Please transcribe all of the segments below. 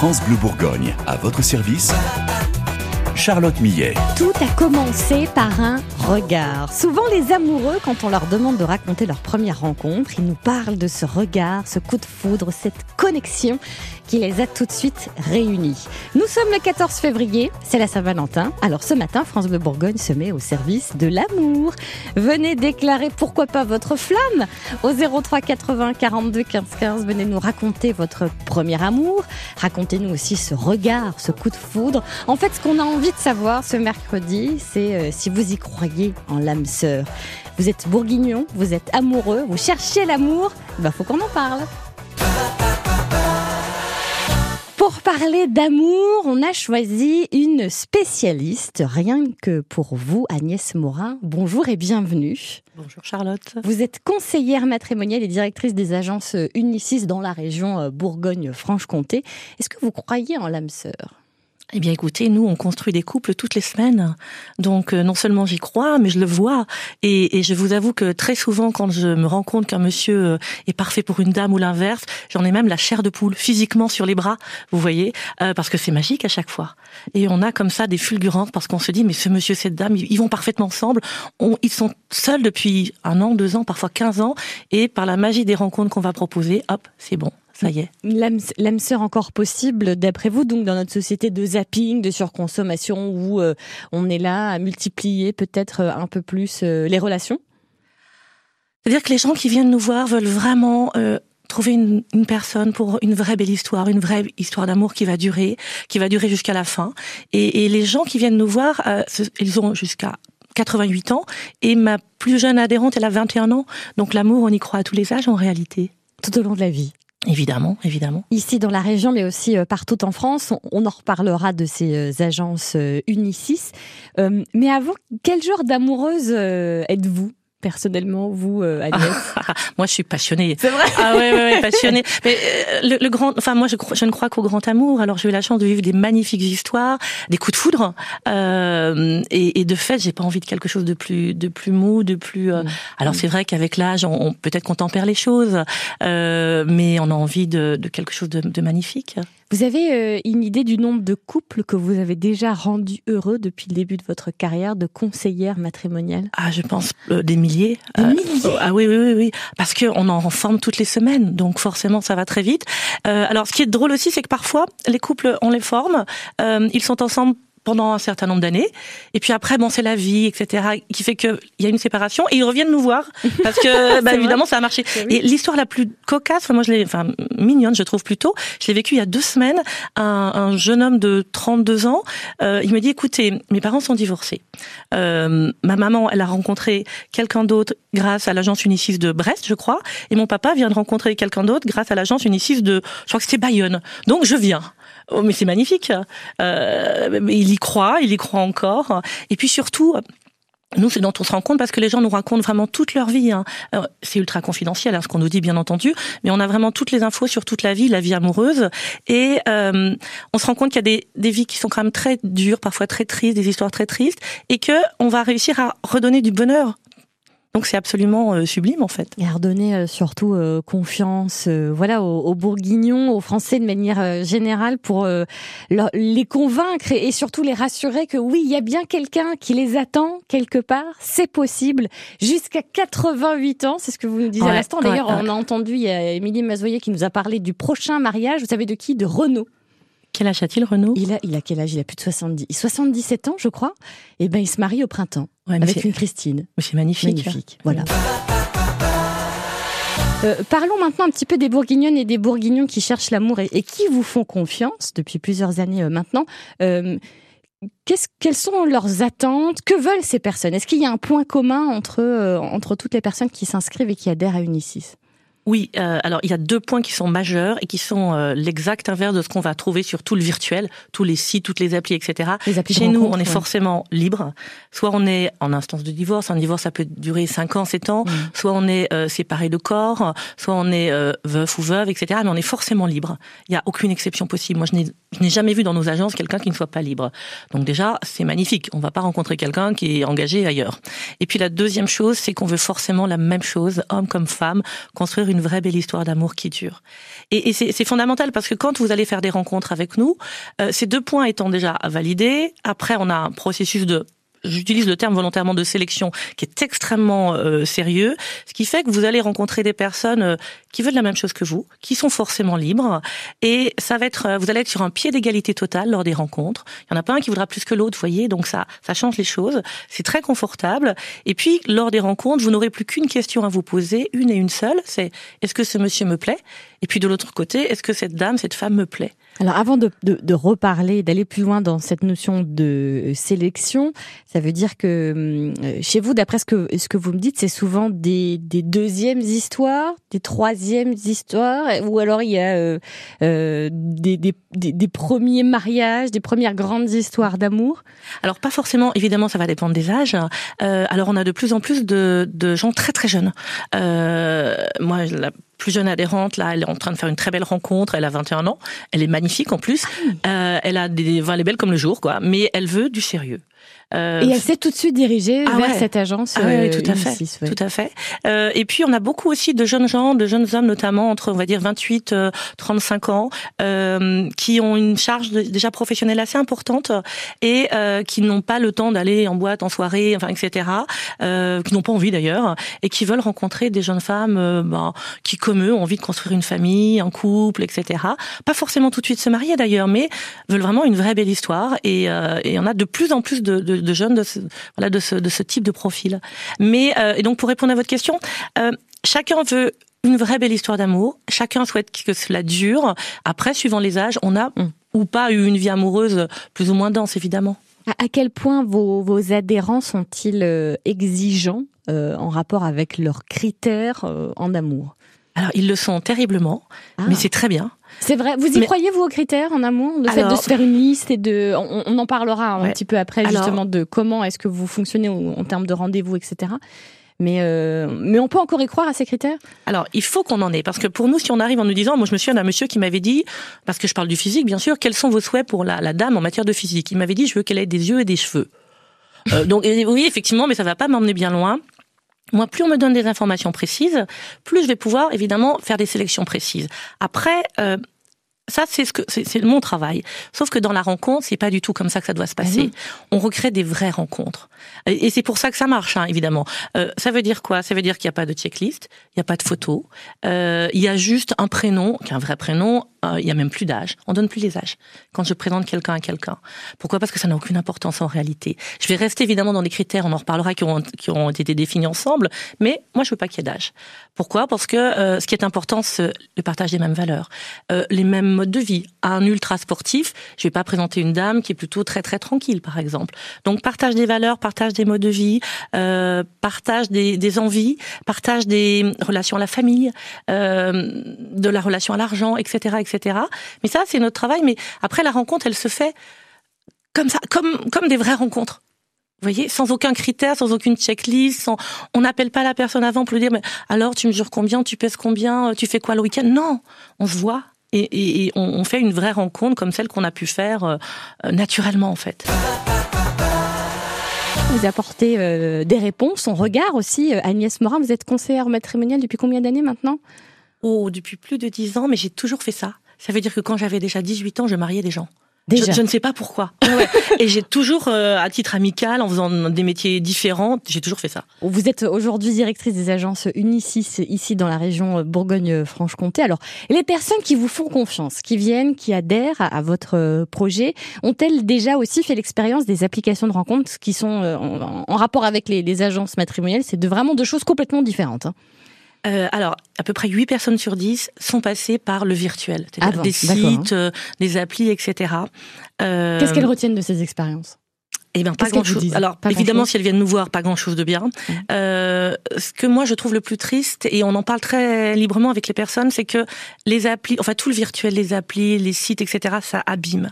France Bleu Bourgogne, à votre service, Charlotte Millet. Tout a commencé par un regard. Souvent les amoureux, quand on leur demande de raconter leur première rencontre, ils nous parlent de ce regard, ce coup de foudre, cette connexion qui les a tout de suite réunis. Nous sommes le 14 février, c'est la Saint-Valentin. Alors ce matin, France Bleu Bourgogne se met au service de l'amour. Venez déclarer pourquoi pas votre flamme au 03 80 42 15 15. Venez nous raconter votre premier amour. Racontez-nous aussi ce regard, ce coup de foudre. En fait, ce qu'on a envie de savoir ce mercredi, c'est si vous y croyez en l'âme sœur. Vous êtes bourguignon, vous êtes amoureux, vous cherchez l'amour, faut qu'on en parle. Pour parler d'amour, on a choisi une spécialiste, rien que pour vous, Agnès Morin. Bonjour et bienvenue. Bonjour Charlotte. Vous êtes conseillère matrimoniale et directrice des agences Unicis dans la région Bourgogne-Franche-Comté. Est-ce que vous croyez en l'âme sœur ? Eh bien, écoutez, nous, on construit des couples toutes les semaines. Donc, non seulement j'y crois, mais je le vois. Et je vous avoue que très souvent, quand je me rends compte qu'un monsieur est parfait pour une dame ou l'inverse, j'en ai même la chair de poule, physiquement sur les bras, vous voyez, parce que c'est magique à chaque fois. Et on a comme ça des fulgurantes, parce qu'on se dit, mais ce monsieur, cette dame, ils vont parfaitement ensemble. Ils sont seuls depuis 1 an, 2 ans, parfois 15 ans. Et par la magie des rencontres qu'on va proposer, hop, c'est bon. Ça y est. L'âme sœur encore possible, d'après vous, donc dans notre société de zapping, de surconsommation, où on est là à multiplier peut-être un peu plus les relations ? C'est-à-dire que les gens qui viennent nous voir veulent vraiment... trouver une personne pour une vraie belle histoire, une vraie histoire d'amour qui va durer jusqu'à la fin. Et les gens qui viennent nous voir, ils ont jusqu'à 88 ans, et ma plus jeune adhérente, elle a 21 ans. Donc l'amour, on y croit à tous les âges en réalité. Tout au long de la vie. Évidemment, évidemment. Ici dans la région, mais aussi partout en France, on en reparlera de ces agences Unicis. Mais avant, quel genre d'amoureuse êtes-vous ? Personnellement, vous, Agnès? Moi, je suis passionnée. C'est vrai? Ah ouais, passionnée. Mais moi, je ne crois qu'au grand amour. Alors, j'ai eu la chance de vivre des magnifiques histoires, des coups de foudre. Et de fait, j'ai pas envie de quelque chose de plus mou, de plus. Alors, c'est vrai qu'avec l'âge, on peut-être qu'on tempère les choses, mais on a envie de quelque chose de magnifique. Vous avez une idée du nombre de couples que vous avez déjà rendus heureux depuis le début de votre carrière de conseillère matrimoniale ? Ah, je pense des milliers. Des milliers ? Ah oui. Parce qu'on en forme toutes les semaines, donc forcément ça va très vite. Alors ce qui est drôle aussi, c'est que parfois, les couples, on les forme, ils sont ensemble pendant un certain nombre d'années, et puis après, c'est la vie, etc., qui fait qu'il y a une séparation, et ils reviennent nous voir, parce que, évidemment, ça a marché. Et l'histoire la plus cocasse, mignonne, je trouve plutôt, je l'ai vécue il y a 2 semaines, un jeune homme de 32 ans, il me dit, écoutez, mes parents sont divorcés. Ma maman, elle a rencontré quelqu'un d'autre grâce à l'agence Unicis de Brest, je crois, et mon papa vient de rencontrer quelqu'un d'autre grâce à l'agence Unicis de, je crois que c'était Bayonne. Donc, je viens. Oh, mais c'est magnifique. Il y croit encore. Et puis surtout, nous, c'est dont on se rend compte parce que les gens nous racontent vraiment toute leur vie. Alors, c'est ultra confidentiel, ce qu'on nous dit, bien entendu, mais on a vraiment toutes les infos sur toute la vie amoureuse. Et on se rend compte qu'il y a des vies qui sont quand même très dures, parfois très tristes, des histoires très tristes, et que on va réussir à redonner du bonheur. Donc c'est absolument sublime en fait. Et à redonner surtout confiance aux Bourguignons, aux Français de manière générale pour les convaincre et surtout les rassurer que oui, il y a bien quelqu'un qui les attend quelque part, c'est possible, jusqu'à 88 ans, c'est ce que vous nous disiez à l'instant. D'ailleurs, on a entendu, il y a Émilie Mazoyer qui nous a parlé du prochain mariage, vous savez de qui ? De Renaud. Quel âge a-t-il, Renaud ? Il a quel âge ? Il a plus de 77 ans, je crois. Et il se marie au printemps avec une Christine. C'est magnifique. Voilà. Parlons maintenant un petit peu des Bourguignonnes et des Bourguignons qui cherchent l'amour et qui vous font confiance depuis plusieurs années maintenant. Quelles sont leurs attentes ? Que veulent ces personnes ? Est-ce qu'il y a un point commun entre toutes les personnes qui s'inscrivent et qui adhèrent à Unicis ? Oui, alors il y a 2 points qui sont majeurs et qui sont l'exact inverse de ce qu'on va trouver sur tout le virtuel, tous les sites, toutes les applis, etc. Chez nous, on est forcément libre. Soit on est en instance de divorce, un divorce ça peut durer 5 ans, 7 ans, soit on est séparé de corps, soit on est veuf ou veuve, etc. Mais on est forcément libre. Il n'y a aucune exception possible. Moi, je n'ai jamais vu dans nos agences quelqu'un qui ne soit pas libre. Donc déjà, c'est magnifique. On ne va pas rencontrer quelqu'un qui est engagé ailleurs. Et puis la deuxième chose, c'est qu'on veut forcément la même chose, homme comme femme, construire une vraie belle histoire d'amour qui dure. Et c'est fondamental parce que quand vous allez faire des rencontres avec nous, ces deux points étant déjà validés, après on a un processus de... J'utilise le terme volontairement de sélection, qui est extrêmement sérieux, ce qui fait que vous allez rencontrer des personnes qui veulent la même chose que vous, qui sont forcément libres, et ça va être, vous allez être sur un pied d'égalité totale lors des rencontres. Il y en a pas un qui voudra plus que l'autre, voyez, donc ça change les choses. C'est très confortable. Et puis lors des rencontres, vous n'aurez plus qu'une question à vous poser, une et une seule, c'est est-ce que ce monsieur me plaît ? Et puis de l'autre côté, est-ce que cette dame, cette femme me plaît ? Alors avant de reparler, d'aller plus loin dans cette notion de sélection, ça veut dire que chez vous, d'après ce que vous me dites, c'est souvent des deuxièmes histoires, des troisièmes histoires, ou alors il y a des premiers mariages, des premières grandes histoires d'amour. Alors pas forcément, évidemment ça va dépendre des âges. Alors on a de plus en plus de gens très très jeunes. Moi, la plus jeune adhérente, là, elle est en train de faire une très belle rencontre, elle a 21 ans, elle est magnifique en plus, elle a elle est belle comme le jour, quoi, mais elle veut du sérieux. Et elle s'est tout de suite dirigée vers cette agence. Oui, tout à fait. Unicis, ouais. Tout à fait. Et puis on a beaucoup aussi de jeunes gens, de jeunes hommes notamment entre on va dire 28 35 ans qui ont une charge déjà professionnelle assez importante et qui n'ont pas le temps d'aller en boîte, en soirée, enfin etc. Qui n'ont pas envie d'ailleurs et qui veulent rencontrer des jeunes femmes qui comme eux ont envie de construire une famille, un couple, etc. Pas forcément tout de suite se marier d'ailleurs, mais veulent vraiment une vraie belle histoire et on a de plus en plus de jeunes de ce type de profil. Mais et donc pour répondre à votre question, chacun veut une vraie belle histoire d'amour, chacun souhaite que cela dure. Après, suivant les âges, on a ou pas eu une vie amoureuse plus ou moins dense, évidemment. À quel point vos adhérents sont-ils exigeants en rapport avec leurs critères en amour ? Alors, ils le sont terriblement, mais c'est très bien. C'est vrai. Vous croyez, vous, aux critères en amour ? Le fait de se faire une liste et de... On en parlera un petit peu après, justement, de comment est-ce que vous fonctionnez en termes de rendez-vous, etc. Mais on peut encore y croire à ces critères ? Alors, il faut qu'on en ait. Parce que pour nous, si on arrive en nous disant... Moi, je me souviens d'un monsieur qui m'avait dit, parce que je parle du physique, bien sûr, quels sont vos souhaits pour la dame en matière de physique ? Il m'avait dit, je veux qu'elle ait des yeux et des cheveux. Donc, oui, effectivement, mais ça va pas m'emmener bien loin. Moi, plus on me donne des informations précises, plus je vais pouvoir, évidemment, faire des sélections précises. Après, ça, c'est mon travail. Sauf que dans la rencontre, c'est pas du tout comme ça que ça doit se passer. Mmh. On recrée des vraies rencontres. Et c'est pour ça que ça marche, hein, évidemment. Ça veut dire quoi ? Ça veut dire qu'il n'y a pas de checklist, il n'y a pas de photo, il y a juste un prénom, qui est un vrai prénom, il n'y a même plus d'âge. On donne plus les âges quand je présente quelqu'un à quelqu'un. Pourquoi ? Parce que ça n'a aucune importance en réalité. Je vais rester évidemment dans des critères, on en reparlera, qui ont été définis ensemble, mais moi je veux pas qu'il y ait d'âge. Pourquoi ? Parce que ce qui est important, c'est le partage des mêmes valeurs, les mêmes modes de vie. À un ultra sportif, je vais pas présenter une dame qui est plutôt très très tranquille, par exemple. Donc partage des valeurs, partage des modes de vie, partage des envies, partage des relations à la famille, de la relation à l'argent, etc. etc. Mais ça, c'est notre travail. Mais après, la rencontre, elle se fait comme ça, comme des vraies rencontres. Vous voyez, sans aucun critère, sans aucune checklist, on n'appelle pas la personne avant pour lui dire, mais alors, tu mesures combien, tu pèses combien, tu fais quoi le week-end ? Non, on se voit et on fait une vraie rencontre comme celle qu'on a pu faire naturellement, en fait. Vous apportez des réponses, on regarde aussi. Agnès Morin, vous êtes conseillère matrimoniale depuis combien d'années maintenant ? Oh, depuis plus de 10 ans, mais j'ai toujours fait ça. Ça veut dire que quand j'avais déjà 18 ans, je mariais des gens. Déjà. Je ne sais pas pourquoi. Ouais. Et j'ai toujours, à titre amical, en faisant des métiers différents, j'ai toujours fait ça. Vous êtes aujourd'hui directrice des agences Unicis, ici dans la région Bourgogne-Franche-Comté. Alors, les personnes qui vous font confiance, qui viennent, qui adhèrent à votre projet, ont-elles déjà aussi fait l'expérience des applications de rencontres qui sont en rapport avec les agences matrimoniales ? C'est vraiment deux choses complètement différentes, hein. Alors, à peu près 8 personnes sur 10 sont passées par le virtuel, c'est-à-dire des sites, des applis, etc. Qu'est-ce qu'elles retiennent de ces expériences ? Eh bien, pas grand-chose. Alors, évidemment, si elles viennent nous voir, pas grand-chose de bien. Ce que moi, je trouve le plus triste, et on en parle très librement avec les personnes, c'est que les applis, enfin, tout le virtuel, les applis, les sites, etc., ça abîme.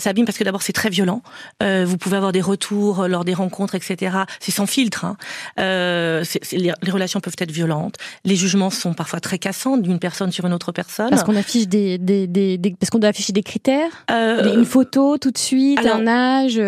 Ça abîme parce que d'abord, c'est très violent. Vous pouvez avoir des retours lors des rencontres, etc. C'est sans filtre, hein. Les relations peuvent être violentes. Les jugements sont parfois très cassants d'une personne sur une autre personne. Parce qu'on affiche parce qu'on doit afficher des critères, une photo tout de suite, alors, un âge...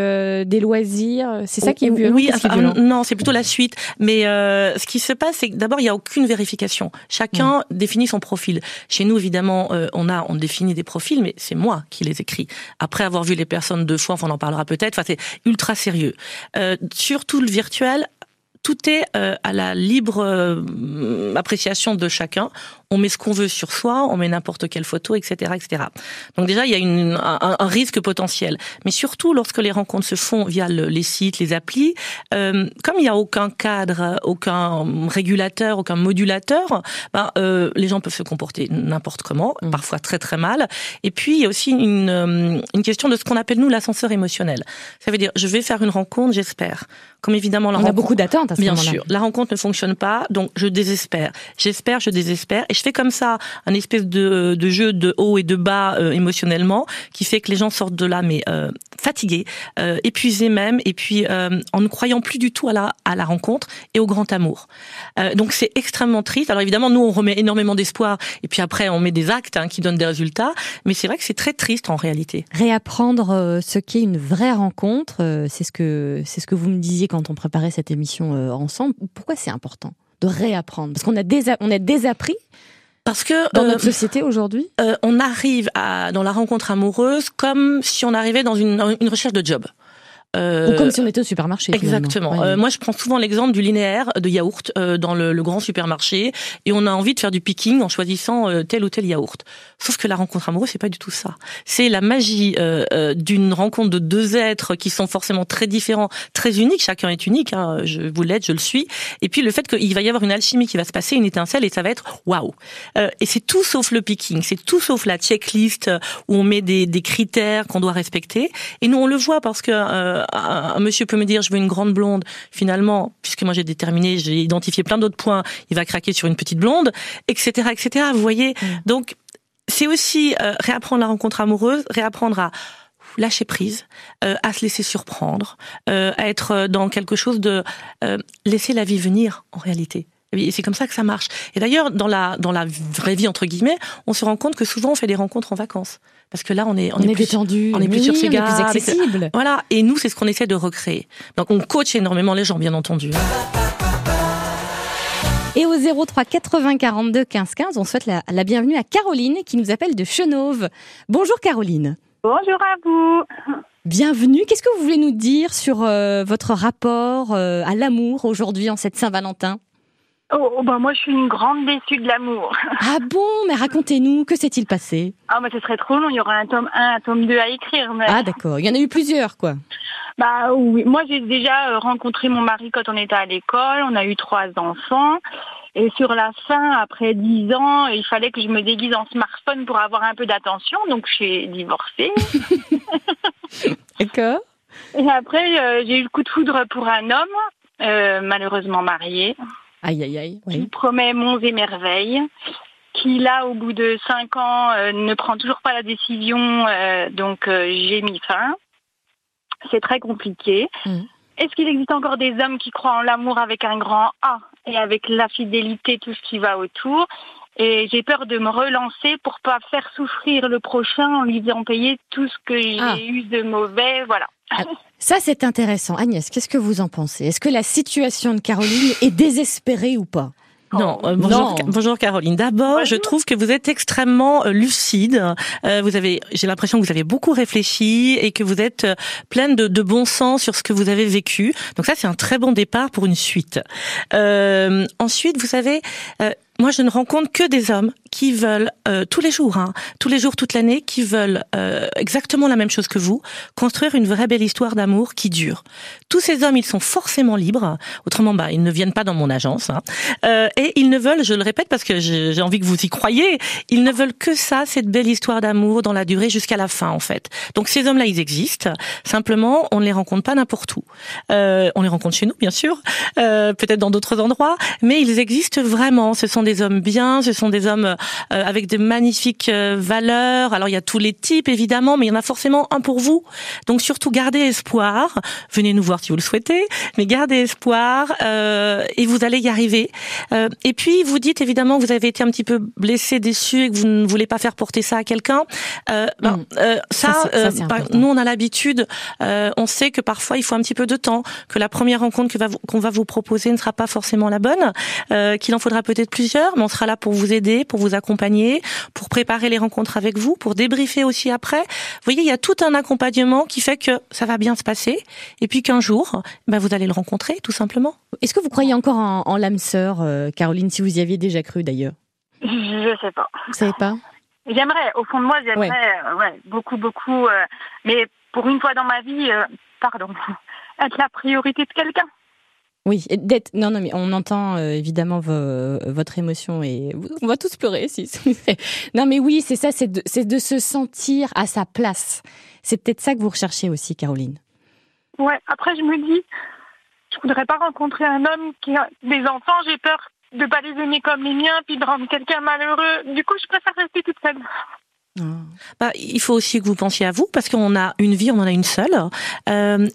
des loisirs, c'est ça qui est violent? Oui, enfin, non, c'est plutôt la suite. Mais ce qui se passe, c'est que d'abord, il n'y a aucune vérification. Chacun définit son profil. Chez nous, évidemment, on définit des profils, mais c'est moi qui les écris. Après avoir vu les personnes 2 fois, enfin, on en parlera peut-être, enfin, c'est ultra sérieux. Surtout le virtuel, tout est à la libre appréciation de chacun. On met ce qu'on veut sur soi, on met n'importe quelle photo, etc., etc. Donc déjà, il y a un risque potentiel. Mais surtout, lorsque les rencontres se font via les sites, les applis, comme il n'y a aucun cadre, aucun régulateur, aucun modulateur, les gens peuvent se comporter n'importe comment, parfois très très mal. Et puis, il y a aussi une question de ce qu'on appelle, nous, l'ascenseur émotionnel. Ça veut dire, je vais faire une rencontre, j'espère. Comme évidemment, on a beaucoup d'attentes à ce moment-là. Bien sûr, la rencontre ne fonctionne pas, donc je désespère. J'espère, je désespère. Et je fais comme ça un espèce de jeu de haut et de bas émotionnellement, qui fait que les gens sortent de là, mais fatigués, épuisés même, et puis en ne croyant plus du tout à la rencontre et au grand amour. Donc c'est extrêmement triste. Alors évidemment, nous, on remet énormément d'espoir, et puis après, on met des actes qui donnent des résultats, mais c'est vrai que c'est très triste en réalité. Réapprendre ce qu'est une vraie rencontre, c'est ce que vous me disiez quand on préparait cette émission ensemble. Pourquoi c'est important de réapprendre? Parce qu'on a désappris. Parce que dans notre société aujourd'hui, on arrive dans la rencontre amoureuse comme si on arrivait dans une recherche de job. Ou comme si on était au supermarché. Exactement. Ouais. Moi, je prends souvent l'exemple du linéaire de yaourt dans le grand supermarché, et on a envie de faire du picking en choisissant tel ou tel yaourt. Sauf que la rencontre amoureuse, c'est pas du tout ça. C'est la magie d'une rencontre de 2 êtres qui sont forcément très différents, très uniques. Chacun est unique. Hein, vous l'êtes, je le suis. Et puis le fait qu'il va y avoir une alchimie qui va se passer, une étincelle, et ça va être waouh. Et c'est tout sauf le picking. C'est tout sauf la checklist où on met des critères qu'on doit respecter. Et nous, on le voit parce que un monsieur peut me dire, je veux une grande blonde. Finalement, puisque moi j'ai déterminé, j'ai identifié plein d'autres points, il va craquer sur une petite blonde, etc., etc. Vous voyez, donc c'est aussi réapprendre la rencontre amoureuse, réapprendre à lâcher prise, à se laisser surprendre, à être dans quelque chose de laisser la vie venir en réalité. Et c'est comme ça que ça marche. Et d'ailleurs, dans la vraie vie, entre guillemets, on se rend compte que souvent, on fait des rencontres en vacances. Parce que là, on est plus détendu, on est plus sur ses gardes, on est plus accessible. Voilà. Et nous, c'est ce qu'on essaie de recréer. Donc, on coach énormément les gens, bien entendu. Et au 03 80 42 15 15, on souhaite la bienvenue à Caroline, qui nous appelle de Chenôve. Bonjour Caroline. Bonjour à vous. Bienvenue. Qu'est-ce que vous voulez nous dire sur votre rapport à l'amour aujourd'hui, en cette Saint-Valentin ? Oh, ben moi je suis une grande déçue de l'amour. Ah bon? Mais racontez-nous, que s'est-il passé? Ah ben ce serait trop long, il y aura un tome 1, un tome 2 à écrire. Mais... Ah d'accord, il y en a eu plusieurs quoi. Bah oui, moi j'ai déjà rencontré mon mari quand on était à l'école, on a eu 3 enfants. Et sur la fin, après 10 ans, il fallait que je me déguise en smartphone pour avoir un peu d'attention, donc je suis divorcée. D'accord. Et après j'ai eu le coup de foudre pour un homme, malheureusement marié. Aïe, aïe, aïe. Oui. Qui promet monts et merveilles, qui là, au bout de 5 ans, ne prend toujours pas la décision, donc j'ai mis fin. C'est très compliqué. Est-ce qu'il existe encore des hommes qui croient en l'amour avec un grand A et avec la fidélité, tout ce qui va autour? Et j'ai peur de me relancer pour pas faire souffrir le prochain en lui faisant payer tout ce que j'ai eu de mauvais, voilà. Ça, c'est intéressant. Agnès, qu'est-ce que vous en pensez? Est-ce que la situation de Caroline est désespérée ou pas? Non, bonjour, non. Bonjour Caroline. D'abord, bonjour. Je trouve que vous êtes extrêmement lucide. J'ai l'impression que vous avez beaucoup réfléchi et que vous êtes pleine de bon sens sur ce que vous avez vécu. Donc ça, c'est un très bon départ pour une suite. Ensuite, vous savez... moi, je ne rencontre que des hommes qui veulent, tous les jours, toute l'année, qui veulent exactement la même chose que vous, construire une vraie belle histoire d'amour qui dure. Tous ces hommes, ils sont forcément libres, autrement, ils ne viennent pas dans mon agence. Hein. Et ils ne veulent, je le répète parce que j'ai envie que vous y croyiez, ils ne veulent que ça, cette belle histoire d'amour dans la durée jusqu'à la fin, en fait. Donc ces hommes-là, ils existent, simplement, on ne les rencontre pas n'importe où. On les rencontre chez nous, bien sûr, peut-être dans d'autres endroits, mais ils existent vraiment, ce sont des hommes bien, ce sont des hommes avec de magnifiques valeurs. Alors il y a tous les types évidemment, mais il y en a forcément un pour vous. Donc surtout gardez espoir, venez nous voir si vous le souhaitez, mais gardez espoir et vous allez y arriver. Et puis vous dites évidemment que vous avez été un petit peu blessé, déçu et que vous ne voulez pas faire porter ça à quelqu'un. Nous on a l'habitude, on sait que parfois il faut un petit peu de temps, que la première rencontre qu'on va vous proposer ne sera pas forcément la bonne, qu'il en faudra peut-être plusieurs, mais on sera là pour vous aider, pour vous accompagner, pour préparer les rencontres avec vous, pour débriefer aussi après. Vous voyez, il y a tout un accompagnement qui fait que ça va bien se passer et puis qu'un jour, ben, vous allez le rencontrer tout simplement. Est-ce que vous croyez encore en l'âme sœur, Caroline, si vous y aviez déjà cru d'ailleurs? Je sais pas. Vous savez pas? J'aimerais, au fond de moi, j'aimerais beaucoup, mais pour une fois dans ma vie, être la priorité de quelqu'un. Oui, mais on entend évidemment votre émotion et on va tous pleurer si. Non mais oui, c'est ça, c'est de se sentir à sa place. C'est peut-être ça que vous recherchez aussi, Caroline. Ouais, après je me dis, je voudrais pas rencontrer un homme qui a des enfants, j'ai peur de pas les aimer comme les miens, puis de rendre quelqu'un malheureux. Du coup, je préfère rester toute seule. Bah, il faut aussi que vous pensiez à vous, parce qu'on a une vie, on en a une seule.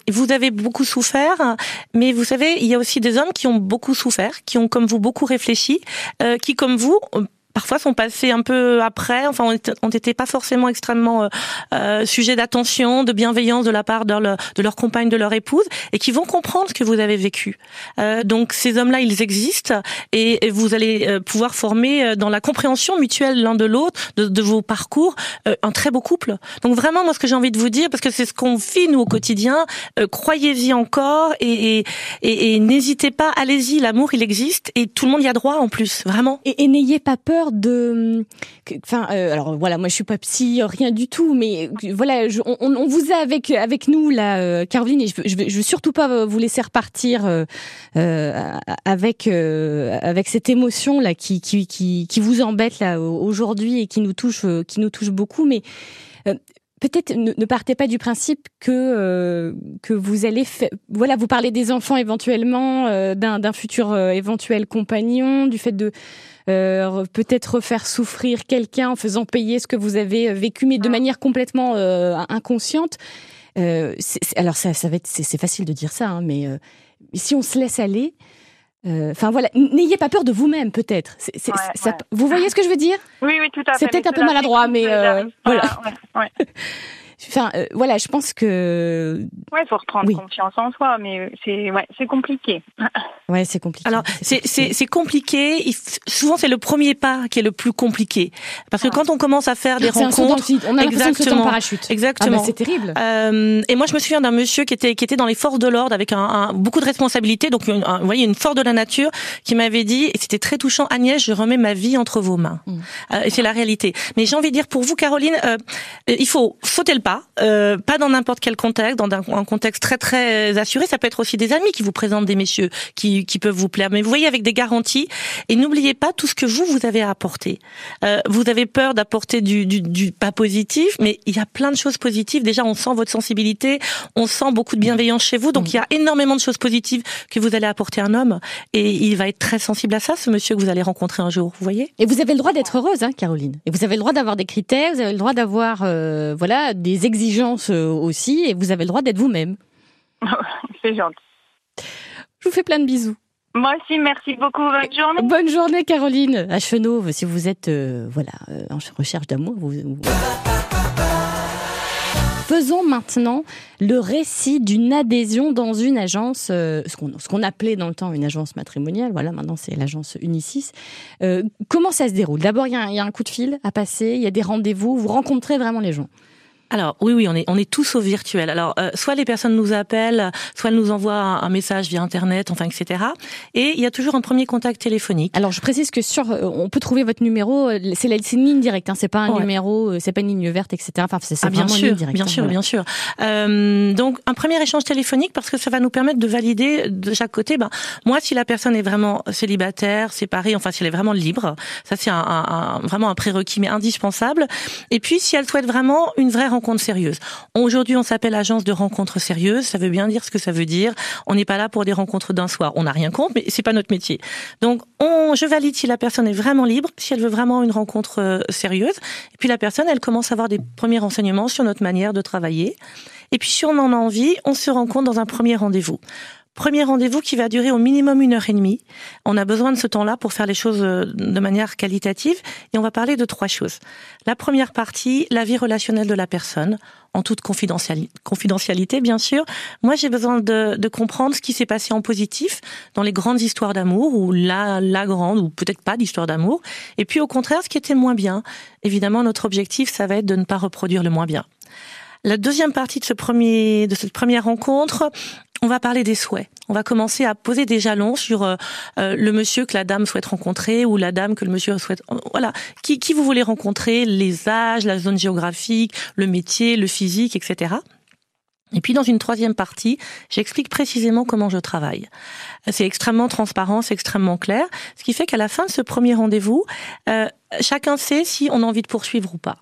Vous avez beaucoup souffert, mais vous savez, il y a aussi des hommes qui ont beaucoup souffert, qui ont comme vous beaucoup réfléchi, qui comme vous parfois sont passés un peu après, enfin on n'était pas forcément extrêmement sujet d'attention, de bienveillance de la part de leur compagne, de leur épouse, et qui vont comprendre ce que vous avez vécu. Donc ces hommes-là, ils existent, et vous allez pouvoir former dans la compréhension mutuelle l'un de l'autre, de vos parcours, un très beau couple. Donc vraiment, moi ce que j'ai envie de vous dire, parce que c'est ce qu'on vit nous au quotidien, croyez-y encore, et n'hésitez pas, allez-y, l'amour il existe, et tout le monde y a droit en plus, vraiment. Et n'ayez pas peur alors voilà, moi je suis pas psy, rien du tout, mais voilà, on vous a avec nous là, Caroline, et je veux surtout pas vous laisser repartir avec cette émotion là qui vous embête là aujourd'hui et qui nous touche beaucoup, mais peut-être ne partez pas du principe que vous allez vous parlez des enfants éventuellement, d'un futur éventuel compagnon, du fait de peut-être refaire souffrir quelqu'un en faisant payer ce que vous avez vécu, mais de manière complètement inconsciente. Alors ça va être, c'est facile de dire ça, hein, mais si on se laisse aller, n'ayez pas peur de vous-même peut-être. Ça, vous voyez ce que je veux dire ? Oui, tout à fait. C'est peut-être un peu maladroit, mais voilà. Ouais. Je pense que... Ouais, faut reprendre confiance en soi, mais c'est compliqué. Ouais, c'est compliqué. Alors, c'est compliqué. Souvent, c'est le premier pas qui est le plus compliqué. Parce que quand on commence à faire des rencontres... On a l'impression de sauter en parachute. Exactement. Ah ben, c'est terrible. Et moi, je me souviens d'un monsieur qui était dans les forces de l'ordre avec beaucoup de responsabilités. Donc, vous voyez, une force de la nature qui m'avait dit, et c'était très touchant, « Agnès, je remets ma vie entre vos mains. » Et c'est la réalité. Mais j'ai envie de dire, pour vous, Caroline, il faut sauter le pas. Pas dans n'importe quel contexte, dans un contexte très très assuré. Ça peut être aussi des amis qui vous présentent des messieurs qui peuvent vous plaire. Mais vous voyez, avec des garanties. Et n'oubliez pas tout ce que vous avez à apporter. Vous avez peur d'apporter du pas positif, mais il y a plein de choses positives. Déjà, on sent votre sensibilité, on sent beaucoup de bienveillance chez vous. Donc, il y a énormément de choses positives que vous allez apporter à un homme. Et il va être très sensible à ça, ce monsieur que vous allez rencontrer un jour. Vous voyez ? Et vous avez le droit d'être heureuse, hein, Caroline. Et vous avez le droit d'avoir des critères, vous avez le droit d'avoir des exigences aussi, et vous avez le droit d'être vous-même. C'est gentil. Je vous fais plein de bisous. Moi aussi, merci beaucoup. Bonne journée. Bonne journée, Caroline, à Chenôve. Si vous êtes en recherche d'amour, vous... Faisons maintenant le récit d'une adhésion dans une agence, ce qu'on appelait dans le temps une agence matrimoniale. Voilà, maintenant c'est l'agence Unicis. Comment ça se déroule ? D'abord, il y a un coup de fil à passer, il y a des rendez-vous, vous rencontrez vraiment les gens. Alors oui, on est tous au virtuel. Alors soit les personnes nous appellent, soit elles nous envoient un message via internet, enfin etc. Et il y a toujours un premier contact téléphonique. Alors je précise que on peut trouver votre numéro. C'est une ligne directe, hein. C'est pas un numéro, c'est pas une ligne verte, etc. Enfin c'est vraiment une ligne directe. Bien sûr, bien sûr. Donc un premier échange téléphonique, parce que ça va nous permettre de valider de chaque côté. Moi, si la personne est vraiment célibataire, séparée, enfin si elle est vraiment libre, ça c'est vraiment un prérequis mais indispensable. Et puis si elle souhaite vraiment une vraie rencontre, rencontres sérieuses. Aujourd'hui, on s'appelle agence de rencontres sérieuses. Ça veut bien dire ce que ça veut dire. On n'est pas là pour des rencontres d'un soir. On n'a rien contre, mais c'est pas notre métier. Donc, je valide si la personne est vraiment libre, si elle veut vraiment une rencontre sérieuse. Et puis la personne, elle commence à avoir des premiers renseignements sur notre manière de travailler. Et puis, si on en a envie, on se rencontre dans un premier rendez-vous. Premier rendez-vous qui va durer au minimum 1h30. On a besoin de ce temps-là pour faire les choses de manière qualitative. Et on va parler de 3 choses. La première partie, la vie relationnelle de la personne, en toute confidentialité, bien sûr. Moi, j'ai besoin de comprendre ce qui s'est passé en positif dans les grandes histoires d'amour, ou la grande, ou peut-être pas d'histoire d'amour. Et puis, au contraire, ce qui était moins bien. Évidemment, notre objectif, ça va être de ne pas reproduire le moins bien. La deuxième partie de cette première rencontre, on va parler des souhaits. On va commencer à poser des jalons sur le monsieur que la dame souhaite rencontrer, ou la dame que le monsieur souhaite... Voilà, qui vous voulez rencontrer, les âges, la zone géographique, le métier, le physique, etc. Et puis dans une troisième partie, j'explique précisément comment je travaille. C'est extrêmement transparent, c'est extrêmement clair, ce qui fait qu'à la fin de ce premier rendez-vous, chacun sait si on a envie de poursuivre ou pas.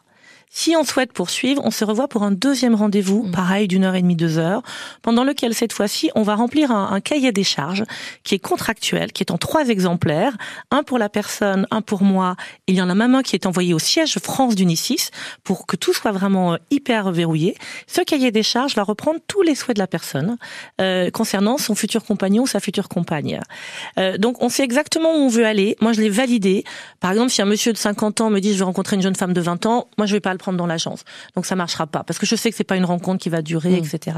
Si on souhaite poursuivre, on se revoit pour un deuxième rendez-vous, pareil, 1h30, 2h, pendant lequel, cette fois-ci, on va remplir un cahier des charges qui est contractuel, qui est en 3 exemplaires, un pour la personne, un pour moi, et il y en a même un qui est envoyé au siège France d'Unicis pour que tout soit vraiment hyper verrouillé. Ce cahier des charges va reprendre tous les souhaits de la personne concernant son futur compagnon ou sa future compagne. Donc, on sait exactement où on veut aller. Moi, je l'ai validé. Par exemple, si un monsieur de 50 ans me dit « je veux rencontrer une jeune femme de 20 ans », moi, je vais pas le prendre dans l'agence. Donc ça marchera pas parce que je sais que c'est pas une rencontre qui va durer, etc.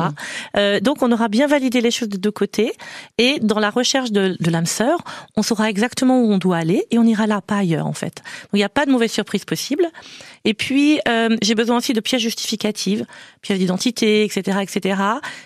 Donc on aura bien validé les choses des deux côtés, et dans la recherche de l'âme sœur, on saura exactement où on doit aller et on ira là, pas ailleurs en fait. Donc il n'y a pas de mauvaise surprise possible. Et puis j'ai besoin aussi de pièces justificatives, pièces d'identité, etc., etc.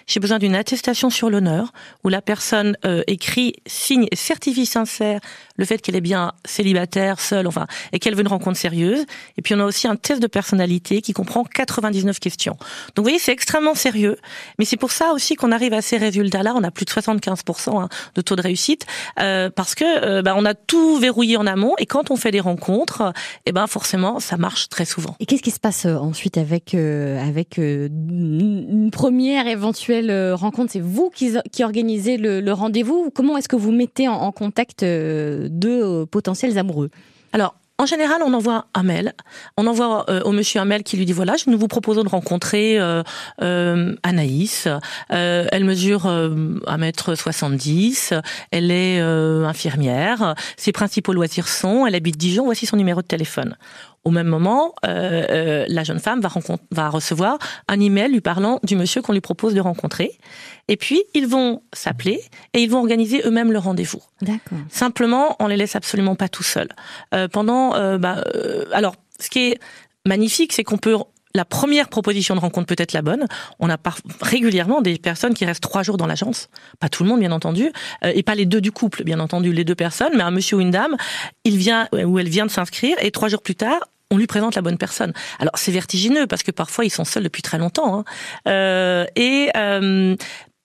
J'ai besoin d'une attestation sur l'honneur où la personne écrit, signe et certifie sincère le fait qu'elle est bien célibataire, seule, enfin, et qu'elle veut une rencontre sérieuse. Et puis on a aussi un test de personnalité qui comprend 99 questions. Donc vous voyez, c'est extrêmement sérieux, mais c'est pour ça aussi qu'on arrive à ces résultats-là. On a plus de 75% de taux de réussite parce que on a tout verrouillé en amont, et quand on fait des rencontres, forcément, ça marche très souvent. Et qu'est-ce qui se passe ensuite avec une première éventuelle rencontre? C'est vous qui organisez le rendez-vous? Comment est-ce que vous mettez en contact deux potentiels amoureux? Alors, en général, on envoie un mail. On envoie au monsieur un mail qui lui dit « Voilà, nous vous proposons de rencontrer Anaïs. Elle mesure 1m70. Elle est infirmière. Ses principaux loisirs sont... Elle habite Dijon. Voici son numéro de téléphone. » Au même moment, la jeune femme va recevoir un email lui parlant du monsieur qu'on lui propose de rencontrer. Et puis, ils vont s'appeler et ils vont organiser eux-mêmes le rendez-vous. D'accord. Simplement, on les laisse absolument pas tout seuls. Alors, ce qui est magnifique, c'est qu'on peut... La première proposition de rencontre peut être la bonne. On a régulièrement des personnes qui restent 3 jours dans l'agence. Pas tout le monde, bien entendu, et pas les deux du couple, bien entendu, les deux personnes, mais un monsieur ou une dame, il vient ou elle vient de s'inscrire, et 3 jours plus tard, on lui présente la bonne personne. Alors, c'est vertigineux, parce que parfois, ils sont seuls depuis très longtemps.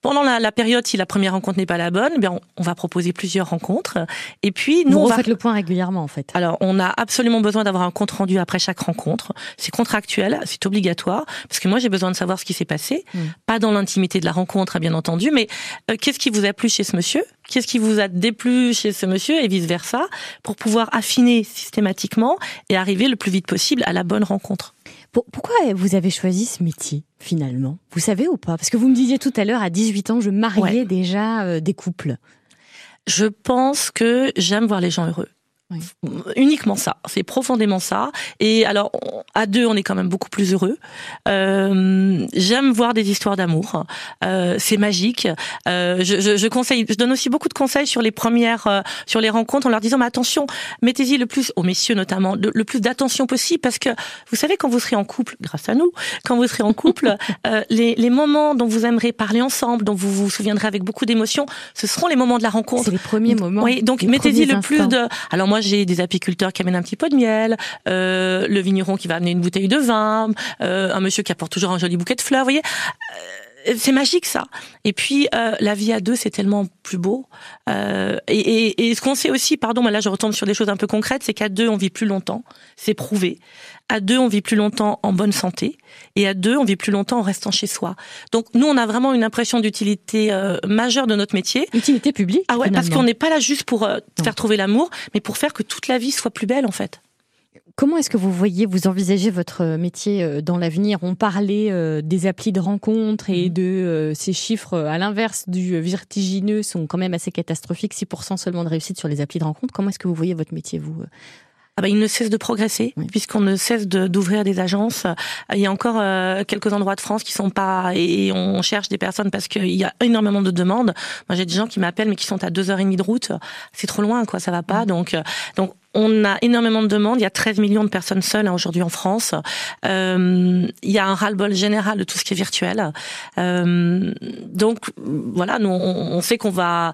Pendant la période, si la première rencontre n'est pas la bonne, on va proposer plusieurs rencontres. Et puis, nous, on va faire le point régulièrement, en fait. Alors, on a absolument besoin d'avoir un compte rendu après chaque rencontre. C'est contractuel, c'est obligatoire, parce que moi, j'ai besoin de savoir ce qui s'est passé. Pas dans l'intimité de la rencontre, bien entendu, mais qu'est-ce qui vous a plu chez ce monsieur? Qu'est-ce qui vous a déplu chez ce monsieur? Et vice-versa, pour pouvoir affiner systématiquement et arriver le plus vite possible à la bonne rencontre. Pourquoi vous avez choisi ce métier, finalement? Vous savez ou pas? Parce que vous me disiez tout à l'heure, à 18 ans, je mariais déjà des couples. Je pense que j'aime voir les gens heureux. Oui. Uniquement ça, c'est profondément ça. Et alors, à 2, on est quand même beaucoup plus heureux. J'aime voir des histoires d'amour. C'est magique. Je donne aussi beaucoup de conseils sur les premières, sur les rencontres, en leur disant, mais attention, mettez-y le plus, aux messieurs notamment, le plus d'attention possible, parce que vous savez, quand vous serez en couple, grâce à nous, quand vous serez en couple, les moments dont vous aimerez parler ensemble, dont vous vous souviendrez avec beaucoup d'émotion, ce seront les moments de la rencontre. C'est les premiers moments. Oui, donc mettez-y le plus de. Alors moi, j'ai des apiculteurs qui amènent un petit pot de miel, le vigneron qui va amener une bouteille de vin, un monsieur qui apporte toujours un joli bouquet de fleurs, vous voyez. c'est magique ça. Et puis la vie à deux, c'est tellement plus beau. Et ce qu'on sait aussi, pardon, là je retombe sur des choses un peu concrètes, c'est qu'à deux on vit plus longtemps, c'est prouvé. À deux on vit plus longtemps en bonne santé, et à deux on vit plus longtemps en restant chez soi. Donc nous on a vraiment une impression d'utilité majeure de notre métier. Utilité publique. Ah ouais, finalement. Parce qu'on n'est pas là juste pour faire trouver l'amour, mais pour faire que toute la vie soit plus belle en fait. Comment est-ce que vous voyez, vous envisagez votre métier dans l'avenir? On parlait des applis de rencontres et de ces chiffres à l'inverse du vertigineux sont quand même assez catastrophiques, 6% seulement de réussite sur les applis de rencontres. Comment est-ce que vous voyez votre métier, vous? Ah ben, il ne cesse de progresser, oui. Puisqu'on ne cesse d'ouvrir des agences. Il y a encore quelques endroits de France qui sont pas... Et on cherche des personnes parce qu'il y a énormément de demandes. Moi, j'ai des gens qui m'appellent, mais qui sont à 2h30 de route. C'est trop loin, quoi, ça va pas. Donc on a énormément de demandes. Il y a 13 millions de personnes seules aujourd'hui en France. Il y a un ras-le-bol général de tout ce qui est virtuel. Donc voilà, nous on sait qu'on va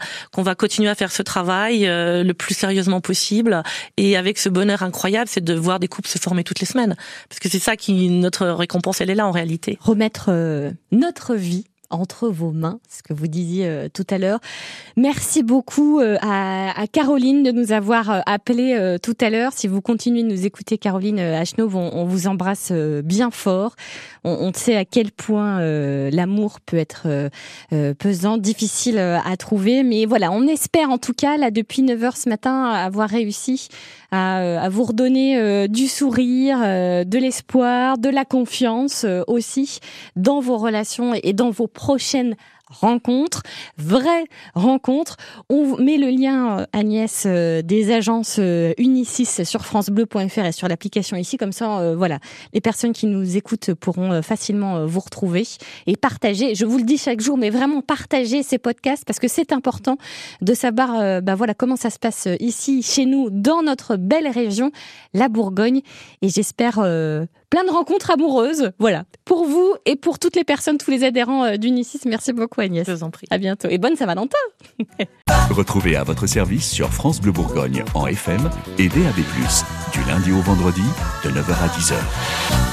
continuer à faire ce travail le plus sérieusement possible, et avec ce bonheur incroyable, c'est de voir des couples se former toutes les semaines, parce que c'est ça qui notre récompense, elle est là en réalité. Remettre notre vie entre vos mains, ce que vous disiez tout à l'heure. Merci beaucoup à Caroline de nous avoir appelé tout à l'heure. Si vous continuez de nous écouter, Caroline Hachnauv, on vous embrasse bien fort. On sait à quel point l'amour peut être pesant, difficile à trouver. Mais voilà, on espère en tout cas, là, depuis 9h ce matin, avoir réussi à vous redonner du sourire, de l'espoir, de la confiance aussi dans vos relations et dans vos prochaines rencontres, vraies rencontres. On met le lien, Agnès, des agences Unicis sur francebleu.fr et sur l'application ici. Comme ça, voilà, les personnes qui nous écoutent pourront facilement vous retrouver et partager. Je vous le dis chaque jour, mais vraiment partager ces podcasts, parce que c'est important de savoir voilà, comment ça se passe ici, chez nous, dans notre belle région, la Bourgogne. Et j'espère... plein de rencontres amoureuses, voilà, pour vous et pour toutes les personnes, tous les adhérents d'Unicis. Merci beaucoup, Agnès. Je vous en prie. À bientôt et bonne Saint-Valentin. Retrouvez À votre service sur France Bleu Bourgogne en FM et DAB+, du lundi au vendredi de 9h à 10h.